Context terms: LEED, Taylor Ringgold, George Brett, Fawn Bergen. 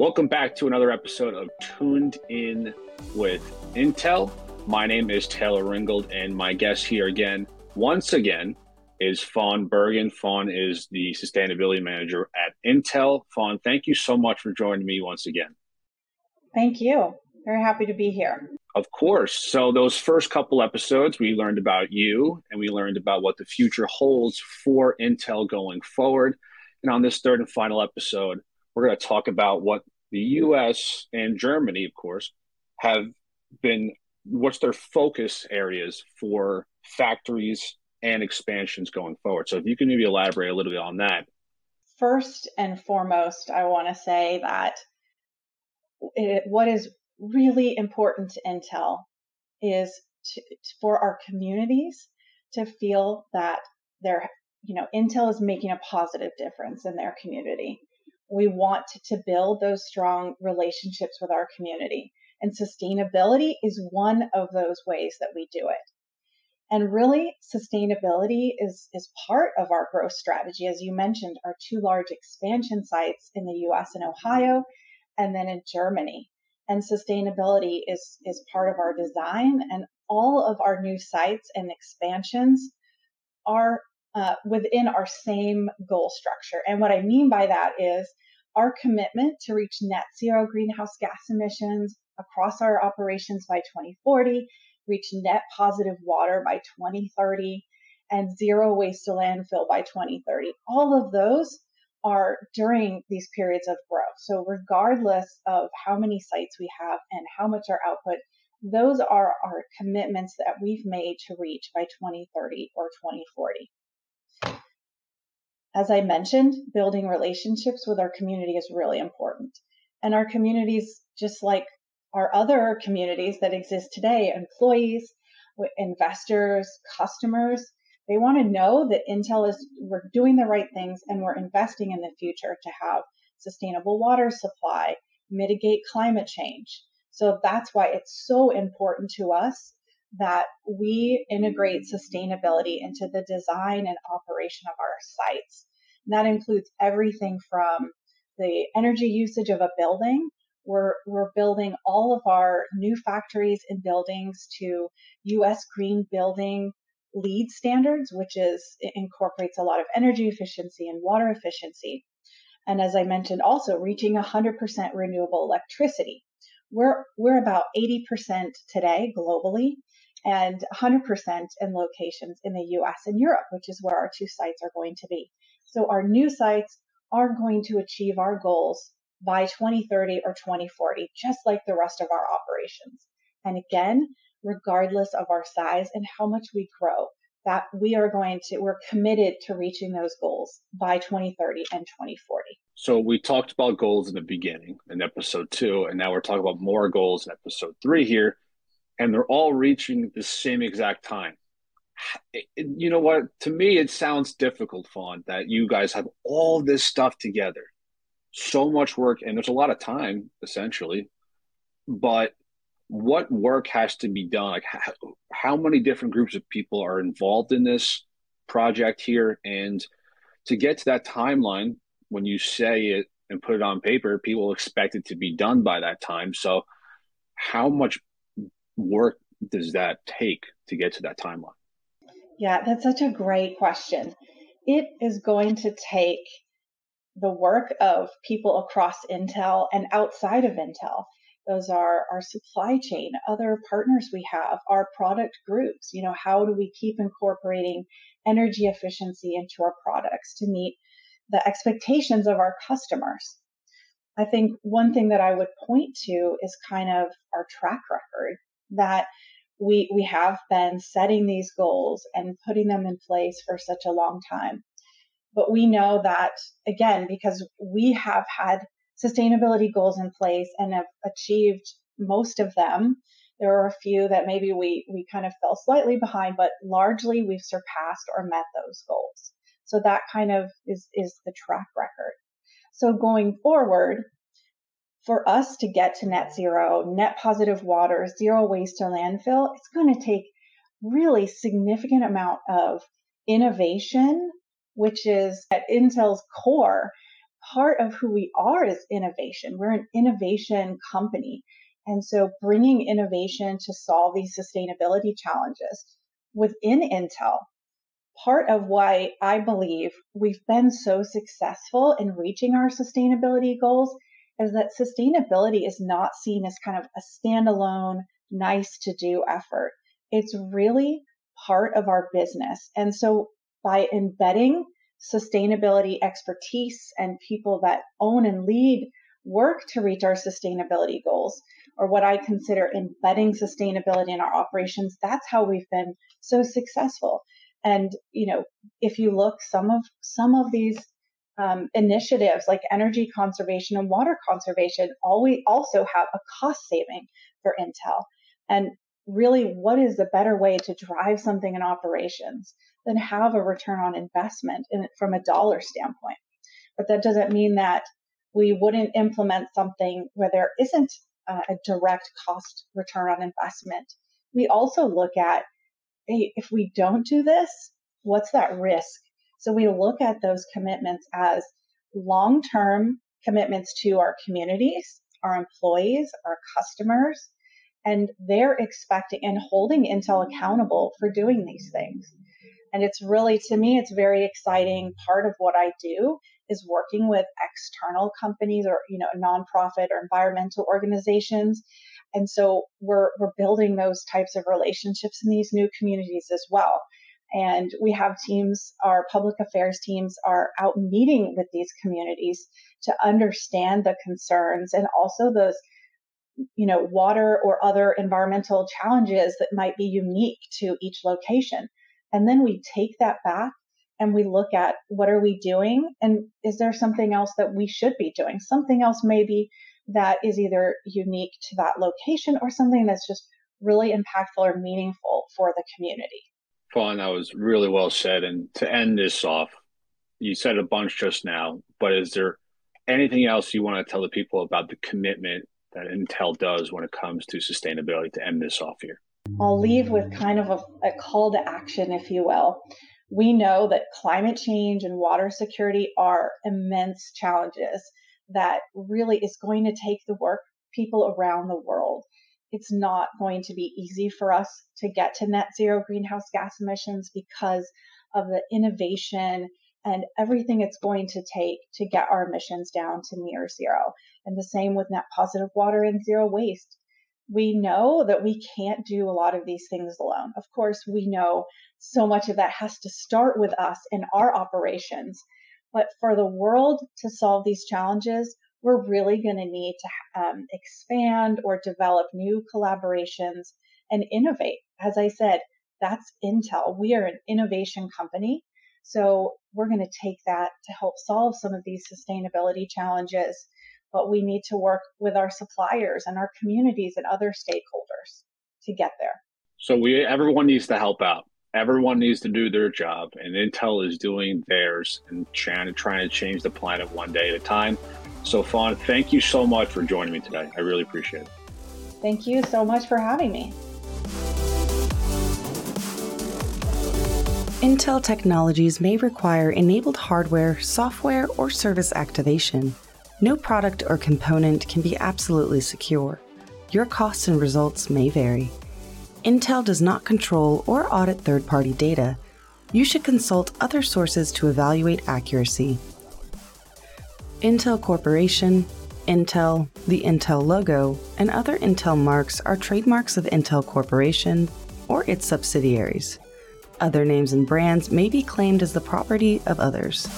Welcome back to another episode of Tuned In with Intel. My name is Taylor Ringgold, and my guest here once again, is Fawn Bergen. Fawn is the Sustainability Manager at Intel. Fawn, thank you so much for joining me once again. Thank you. Very happy to be here. Of course. So those first couple episodes, we learned about you and we learned about what the future holds for Intel going forward. And on this third and final episode, we're going to talk about what the U.S. and Germany, of course, have been, what's their focus areas for factories and expansions going forward. So if you can maybe elaborate a little bit on that. First and foremost, I want to say that what is really important to Intel is for our communities to feel that they're, Intel is making a positive difference in their community. We want to build those strong relationships with our community, and sustainability is one of those ways that we do it. And really, sustainability is part of our growth strategy. As you mentioned, our two large expansion sites in the US and Ohio, and then in Germany. And sustainability is part of our design, and all of our new sites and expansions are within our same goal structure. And what I mean by that is our commitment to reach net zero greenhouse gas emissions across our operations by 2040, reach net positive water by 2030, and zero waste to landfill by 2030. All of those are during these periods of growth. So regardless of how many sites we have and how much our output, those are our commitments that we've made to reach by 2030 or 2040. As I mentioned, building relationships with our community is really important. And our communities, just like our other communities that exist today, employees, investors, customers, they want to know that Intel we're doing the right things and we're investing in the future to have sustainable water supply, mitigate climate change. So that's why it's so important to us that we integrate sustainability into the design and operation of our sites. And that includes everything from the energy usage of a building. We're building all of our new factories and buildings to U.S. green building LEED standards, which incorporates a lot of energy efficiency and water efficiency. And as I mentioned, also reaching 100% renewable electricity. We're about 80% today globally and 100% in locations in the U.S. and Europe, which is where our two sites are going to be. So our new sites are going to achieve our goals by 2030 or 2040, just like the rest of our operations. And again, regardless of our size and how much we grow, that we're committed to reaching those goals by 2030 and 2040. So we talked about goals in the beginning in episode 2, and now we're talking about more goals in episode 3 here, and they're all reaching the same exact time. You know what? To me, it sounds difficult, Fawn, that you guys have all this stuff together, so much work, and there's a lot of time, essentially, but what work has to be done? Like how many different groups of people are involved in this project here? And to get to that timeline, when you say it and put it on paper, people expect it to be done by that time. So how much work does that take to get to that timeline? Yeah, that's such a great question. It is going to take the work of people across Intel and outside of Intel. Those are our supply chain, other partners we have, our product groups. How do we keep incorporating energy efficiency into our products to meet the expectations of our customers? I think one thing that I would point to is kind of our track record, that we have been setting these goals and putting them in place for such a long time. But we know that, again, because we have had sustainability goals in place and have achieved most of them. There are a few that maybe we kind of fell slightly behind, but largely we've surpassed or met those goals. So that kind of is the track record. So going forward, for us to get to net zero, net positive water, zero waste to landfill, it's going to take really significant amount of innovation, which is at Intel's core, part of who we are is innovation. We're an innovation company. And so bringing innovation to solve these sustainability challenges within Intel, part of why I believe we've been so successful in reaching our sustainability goals is that sustainability is not seen as kind of a standalone, nice to do effort. It's really part of our business. And so by embedding sustainability expertise and people that own and lead work to reach our sustainability goals, or what I consider embedding sustainability in our operations, that's how we've been so successful. And, you know, if you look, some of these initiatives like energy conservation and water conservation, we also have a cost saving for Intel. And really, what is the better way to drive something in operations than have a return on investment in it from a dollar standpoint? But that doesn't mean that we wouldn't implement something where there isn't a direct cost return on investment. We also look at, hey, if we don't do this, what's that risk? So we look at those commitments as long-term commitments to our communities, our employees, our customers, and they're expecting and holding Intel accountable for doing these things. And it's really, to me, it's very exciting. Part of what I do is working with external companies or, you know, nonprofit or environmental organizations. And so we're building those types of relationships in these new communities as well. And we have teams, our public affairs teams are out meeting with these communities to understand the concerns and also those, you know, water or other environmental challenges that might be unique to each location. And then we take that back and we look at what are we doing, and is there something else that we should be doing? Something else maybe that is either unique to that location or something that's just really impactful or meaningful for the community. Fawn, that was really well said. And to end this off, you said a bunch just now, but is there anything else you want to tell the people about the commitment that Intel does when it comes to sustainability to end this off here? I'll leave with kind of a call to action, if you will. We know that climate change and water security are immense challenges that really is going to take the work people around the world. It's not going to be easy for us to get to net zero greenhouse gas emissions because of the innovation and everything it's going to take to get our emissions down to near zero. And the same with net positive water and zero waste. We know that we can't do a lot of these things alone. Of course, we know so much of that has to start with us in our operations. But for the world to solve these challenges, we're really going to need to expand or develop new collaborations and innovate. As I said, that's Intel. We are an innovation company. So we're going to take that to help solve some of these sustainability challenges. But we need to work with our suppliers and our communities and other stakeholders to get there. So everyone needs to help out. Everyone needs to do their job, and Intel is doing theirs and trying to change the planet one day at a time. So Fawn, thank you so much for joining me today. I really appreciate it. Thank you so much for having me. Intel technologies may require enabled hardware, software, or service activation. No product or component can be absolutely secure. Your costs and results may vary. Intel does not control or audit third-party data. You should consult other sources to evaluate accuracy. Intel Corporation, Intel, the Intel logo, and other Intel marks are trademarks of Intel Corporation or its subsidiaries. Other names and brands may be claimed as the property of others.